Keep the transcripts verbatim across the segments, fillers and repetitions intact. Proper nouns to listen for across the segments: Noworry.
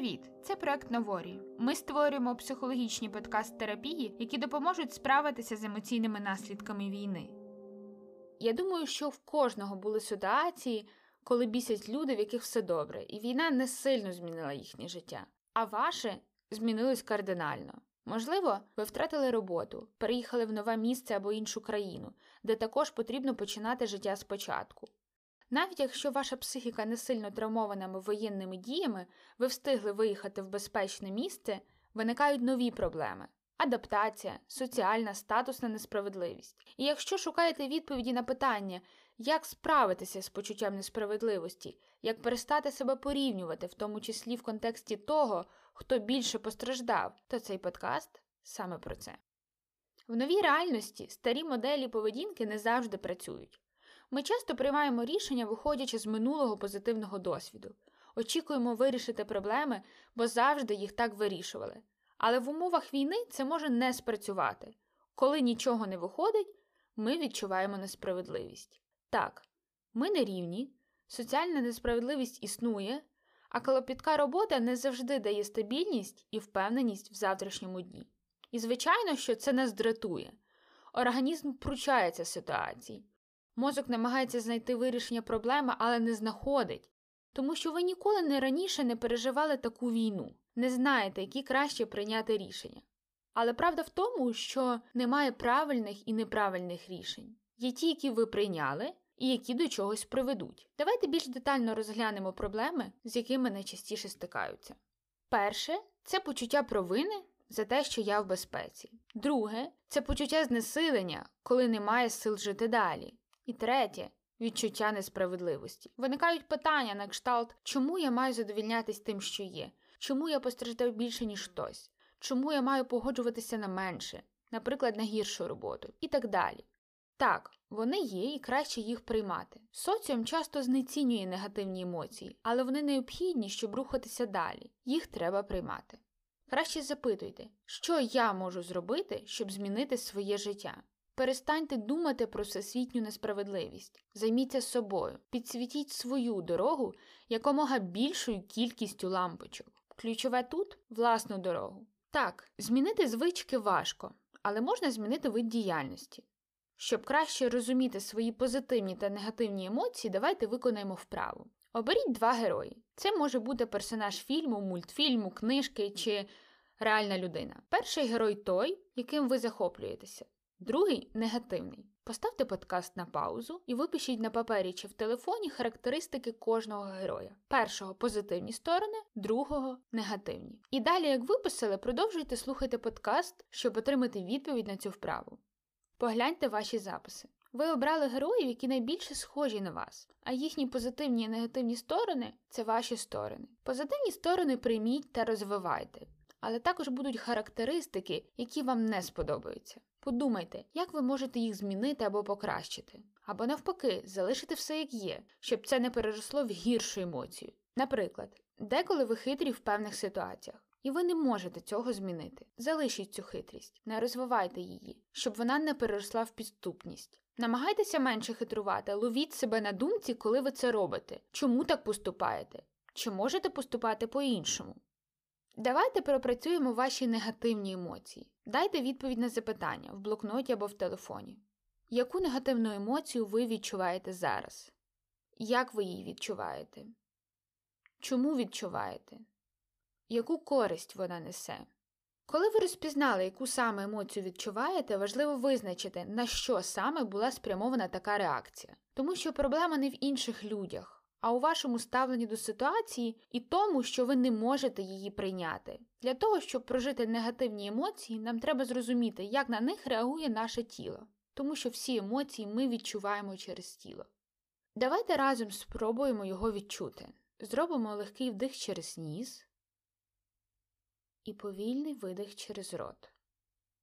Привіт! Це проект Noworry. Ми створюємо психологічні подкаст-терапії, які допоможуть справитися з емоційними наслідками війни. Я думаю, що в кожного були ситуації, коли бісять люди, в яких все добре, і війна не сильно змінила їхнє життя. А ваше змінилось кардинально. Можливо, ви втратили роботу, переїхали в нове місце або іншу країну, де також потрібно починати життя спочатку. Навіть якщо ваша психіка не сильно травмована воєнними діями, ви встигли виїхати в безпечне місце, виникають нові проблеми – адаптація, соціальна, статусна несправедливість. І якщо шукаєте відповіді на питання, як справитися з почуттям несправедливості, як перестати себе порівнювати, в тому числі в контексті того, хто більше постраждав, то цей подкаст саме про це. В новій реальності старі моделі поведінки не завжди працюють. Ми часто приймаємо рішення, виходячи з минулого позитивного досвіду. Очікуємо вирішити проблеми, бо завжди їх так вирішували. Але в умовах війни це може не спрацювати. Коли нічого не виходить, ми відчуваємо несправедливість. Так, ми не рівні, соціальна несправедливість існує, а клопітка робота не завжди дає стабільність і впевненість в завтрашньому дні. І звичайно, що це нас дратує. Організм пручається ситуації. Мозок намагається знайти вирішення проблеми, але не знаходить. Тому що ви ніколи не раніше не переживали таку війну. Не знаєте, які краще прийняти рішення. Але правда в тому, що немає правильних і неправильних рішень. Є ті, які ви прийняли, і які до чогось приведуть. Давайте більш детально розглянемо проблеми, з якими найчастіше стикаються. Перше – це почуття провини за те, що я в безпеці. Друге – це почуття знесилення, коли немає сил жити далі. І третє – відчуття несправедливості. Виникають питання на кшталт «Чому я маю задовольнятись тим, що є? Чому я постраждав більше, ніж хтось? Чому я маю погоджуватися на менше? Наприклад, на гіршу роботу?» і так далі. Так, вони є і краще їх приймати. Соціум часто знецінює негативні емоції, але вони необхідні, щоб рухатися далі. Їх треба приймати. Краще запитуйте, що я можу зробити, щоб змінити своє життя? Перестаньте думати про всесвітню несправедливість. Займіться собою. Підсвітіть свою дорогу якомога більшою кількістю лампочок. Ключове тут – власну дорогу. Так, змінити звички важко, але можна змінити вид діяльності. Щоб краще розуміти свої позитивні та негативні емоції, давайте виконаємо вправу. Оберіть два герої. Це може бути персонаж фільму, мультфільму, книжки чи реальна людина. Перший герой той, яким ви захоплюєтеся. Другий – негативний. Поставте подкаст на паузу і випишіть на папері чи в телефоні характеристики кожного героя. Першого – позитивні сторони, другого – негативні. І далі, як виписали, продовжуйте слухати подкаст, щоб отримати відповідь на цю вправу. Погляньте ваші записи. Ви обрали героїв, які найбільше схожі на вас, а їхні позитивні і негативні сторони – це ваші сторони. Позитивні сторони прийміть та розвивайте, але також будуть характеристики, які вам не сподобаються. Подумайте, як ви можете їх змінити або покращити. Або навпаки, залишити все як є, щоб це не переросло в гіршу емоцію. Наприклад, деколи ви хитрі в певних ситуаціях, і ви не можете цього змінити. Залишіть цю хитрість, не розвивайте її, щоб вона не переросла в підступність. Намагайтеся менше хитрувати, ловіть себе на думці, коли ви це робите. Чому так поступаєте? Чи можете поступати по-іншому? Давайте пропрацюємо ваші негативні емоції. Дайте відповідь на запитання в блокноті або в телефоні. Яку негативну емоцію ви відчуваєте зараз? Як ви її відчуваєте? Чому відчуваєте? Яку користь вона несе? Коли ви розпізнали, яку саме емоцію відчуваєте, важливо визначити, на що саме була спрямована така реакція. Тому що проблема не в інших людях, а у вашому ставленні до ситуації і тому, що ви не можете її прийняти. Для того, щоб прожити негативні емоції, нам треба зрозуміти, як на них реагує наше тіло. Тому що всі емоції ми відчуваємо через тіло. Давайте разом спробуємо його відчути. Зробимо легкий вдих через ніс і повільний видих через рот.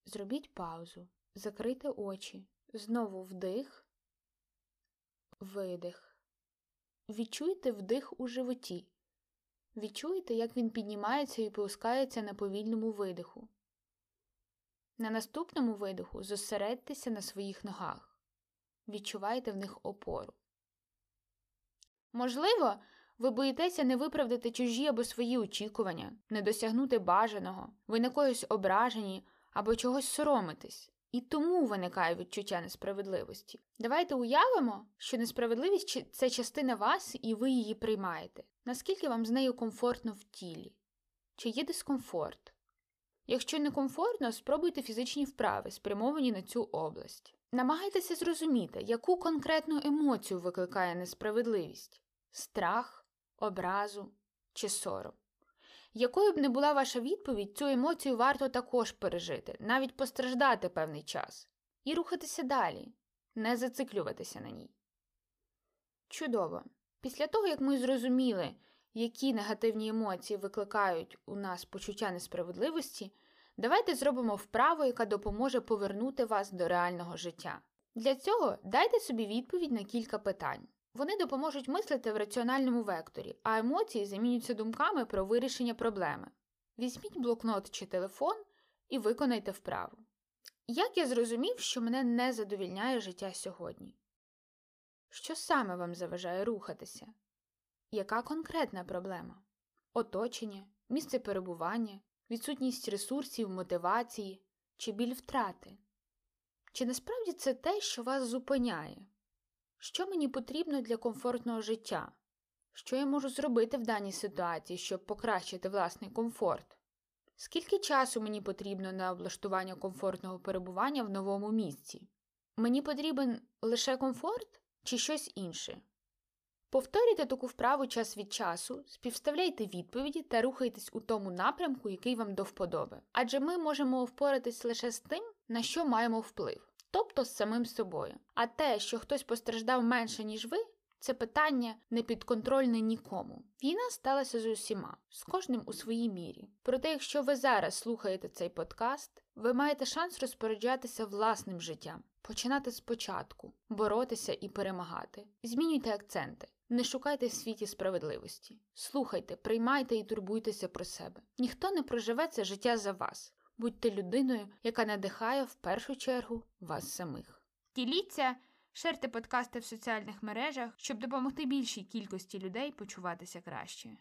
Зробіть паузу, закрийте очі, знову вдих, видих. Відчуйте вдих у животі. Відчуйте, як він піднімається і опускається на повільному видиху. На наступному видиху зосередьтеся на своїх ногах. Відчувайте в них опору. Можливо, Ви боїтеся не виправдати чужі або свої очікування, не досягнути бажаного, ви на когось ображені або чогось соромитесь. І тому виникає відчуття несправедливості. Давайте уявимо, що несправедливість – це частина вас, і ви її приймаєте. Наскільки вам з нею комфортно в тілі? Чи є дискомфорт? Якщо не комфортно, спробуйте фізичні вправи, спрямовані на цю область. Намагайтеся зрозуміти, яку конкретну емоцію викликає несправедливість – страх, образу чи сором. Якою б не була ваша відповідь, цю емоцію варто також пережити, навіть постраждати певний час. І рухатися далі, не зациклюватися на ній. Чудово! Після того, як ми зрозуміли, які негативні емоції викликають у нас почуття несправедливості, давайте зробимо вправу, яка допоможе повернути вас до реального життя. Для цього дайте собі відповідь на кілька питань. Вони допоможуть мислити в раціональному векторі, а емоції замінюються думками про вирішення проблеми. Візьміть блокнот чи телефон і виконайте вправу. Як я зрозумів, що мене не задовільняє життя сьогодні? Що саме вам заважає рухатися? Яка конкретна проблема? Оточення, місце перебування, відсутність ресурсів, мотивації чи біль втрати? Чи насправді це те, що вас зупиняє? Що мені потрібно для комфортного життя? Що я можу зробити в даній ситуації, щоб покращити власний комфорт? Скільки часу мені потрібно на облаштування комфортного перебування в новому місці? Мені потрібен лише комфорт чи щось інше? Повторюйте таку вправу час від часу, співставляйте відповіді та рухайтесь у тому напрямку, який вам до вподоби. Адже ми можемо впоратись лише з тим, на що маємо вплив. Тобто з самим собою. А те, що хтось постраждав менше, ніж ви, це питання не підконтрольне нікому. Війна сталася з усіма, з кожним у своїй мірі. Проте, якщо ви зараз слухаєте цей подкаст, ви маєте шанс розпоряджатися власним життям, починати спочатку, боротися і перемагати. Змінюйте акценти, не шукайте в світі справедливості. Слухайте, приймайте і турбуйтеся про себе. Ніхто не проживе це життя за вас. Будьте людиною, яка надихає в першу чергу вас самих. Діліться, шерте подкасти в соціальних мережах, щоб допомогти більшій кількості людей почуватися краще.